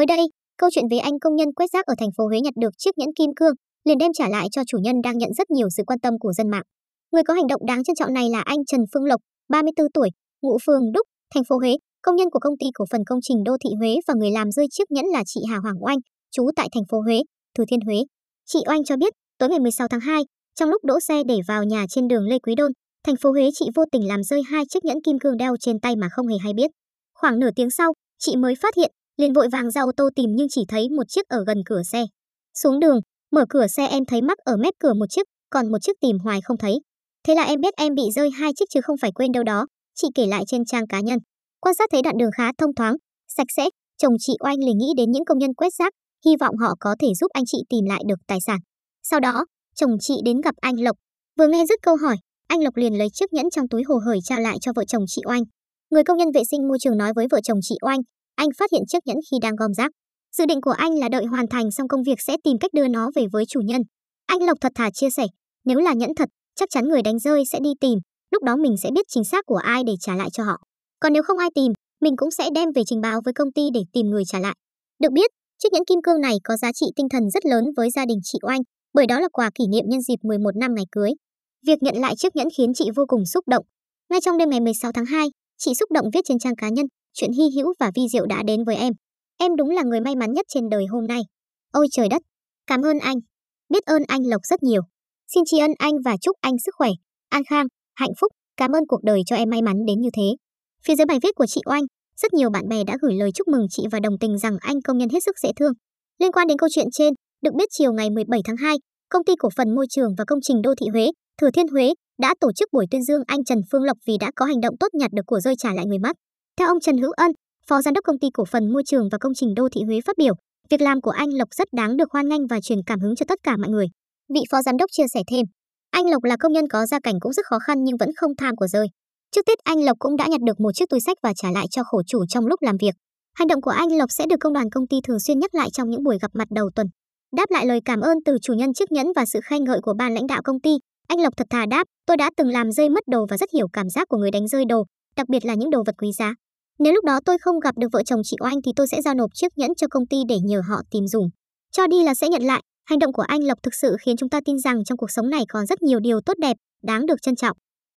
Mới đây, câu chuyện về anh công nhân quét rác ở thành phố Huế nhặt được chiếc nhẫn kim cương, liền đem trả lại cho chủ nhân đang nhận rất nhiều sự quan tâm của dân mạng. Người có hành động đáng trân trọng này là anh Trần Phương Lộc, 34 tuổi, ngụ phường Đúc, thành phố Huế, công nhân của công ty cổ phần công trình đô thị Huế và người làm rơi chiếc nhẫn là chị Hà Hoàng Oanh, trú tại thành phố Huế, Thừa Thiên Huế. Chị Oanh cho biết, tối ngày 16 tháng 2, trong lúc đỗ xe để vào nhà trên đường Lê Quý Đôn, thành phố Huế, chị vô tình làm rơi hai chiếc nhẫn kim cương đeo trên tay mà không hề hay biết. Khoảng nửa tiếng sau, chị mới phát hiện, liền vội vàng ra ô tô tìm nhưng chỉ thấy một chiếc ở gần cửa xe. Xuống đường, mở cửa xe em thấy mắc ở mép cửa một chiếc, còn một chiếc tìm hoài không thấy. Thế là em biết em bị rơi hai chiếc chứ không phải quên đâu đó, chị kể lại trên trang cá nhân. Quan sát thấy đoạn đường khá thông thoáng, sạch sẽ, chồng chị Oanh liền nghĩ đến những công nhân quét rác, hy vọng họ có thể giúp anh chị tìm lại được tài sản. Sau đó, chồng chị đến gặp anh Lộc, vừa nghe dứt câu hỏi, anh Lộc liền lấy chiếc nhẫn trong túi hồ hởi trao lại cho vợ chồng chị Oanh. Người công nhân vệ sinh môi trường nói với vợ chồng chị Oanh, anh phát hiện chiếc nhẫn khi đang gom rác. Dự định của anh là đợi hoàn thành xong công việc sẽ tìm cách đưa nó về với chủ nhân. Anh Lộc thật thà chia sẻ, nếu là nhẫn thật, chắc chắn người đánh rơi sẽ đi tìm, lúc đó mình sẽ biết chính xác của ai để trả lại cho họ. Còn nếu không ai tìm, mình cũng sẽ đem về trình báo với công ty để tìm người trả lại. Được biết, chiếc nhẫn kim cương này có giá trị tinh thần rất lớn với gia đình chị Oanh, bởi đó là quà kỷ niệm nhân dịp 11 năm ngày cưới. Việc nhận lại chiếc nhẫn khiến chị vô cùng xúc động. Ngay trong đêm ngày 16 tháng 2, chị xúc động viết trên trang cá nhân, chuyện hy hữu và vi diệu đã đến với em. Em đúng là người may mắn nhất trên đời hôm nay. Ôi trời đất, cảm ơn anh. Biết ơn anh Lộc rất nhiều. Xin tri ân anh và chúc anh sức khỏe, an khang, hạnh phúc. Cảm ơn cuộc đời cho em may mắn đến như thế. Phía dưới bài viết của chị Oanh, rất nhiều bạn bè đã gửi lời chúc mừng chị và đồng tình rằng anh công nhân hết sức dễ thương. Liên quan đến câu chuyện trên, được biết chiều ngày 17 tháng 2, công ty cổ phần môi trường và công trình đô thị Huế, Thừa Thiên Huế đã tổ chức buổi tuyên dương anh Trần Phương Lộc vì đã có hành động tốt nhặt được của rơi trả lại người mất. Theo ông Trần Hữu Ân, phó giám đốc công ty cổ phần môi trường và công trình đô thị Huế phát biểu, việc làm của anh Lộc rất đáng được hoan nghênh và truyền cảm hứng cho tất cả mọi người. Vị phó giám đốc chia sẻ thêm, anh Lộc là công nhân có gia cảnh cũng rất khó khăn nhưng vẫn không tham của rơi. Trước Tết anh Lộc cũng đã nhặt được một chiếc túi xách và trả lại cho khổ chủ trong lúc làm việc. Hành động của anh Lộc sẽ được công đoàn công ty thường xuyên nhắc lại trong những buổi gặp mặt đầu tuần. Đáp lại lời cảm ơn từ chủ nhân chiếc nhẫn và sự khen ngợi của ban lãnh đạo công ty, anh Lộc thật thà đáp, tôi đã từng làm rơi mất đồ và rất hiểu cảm giác của người đánh rơi đồ, đặc biệt là những đồ vật quý giá. Nếu lúc đó tôi không gặp được vợ chồng chị Oanh thì tôi sẽ giao nộp chiếc nhẫn cho công ty để nhờ họ tìm dùm. Cho đi là sẽ nhận lại. Hành động của anh Lộc thực sự khiến chúng ta tin rằng trong cuộc sống này còn rất nhiều điều tốt đẹp, đáng được trân trọng.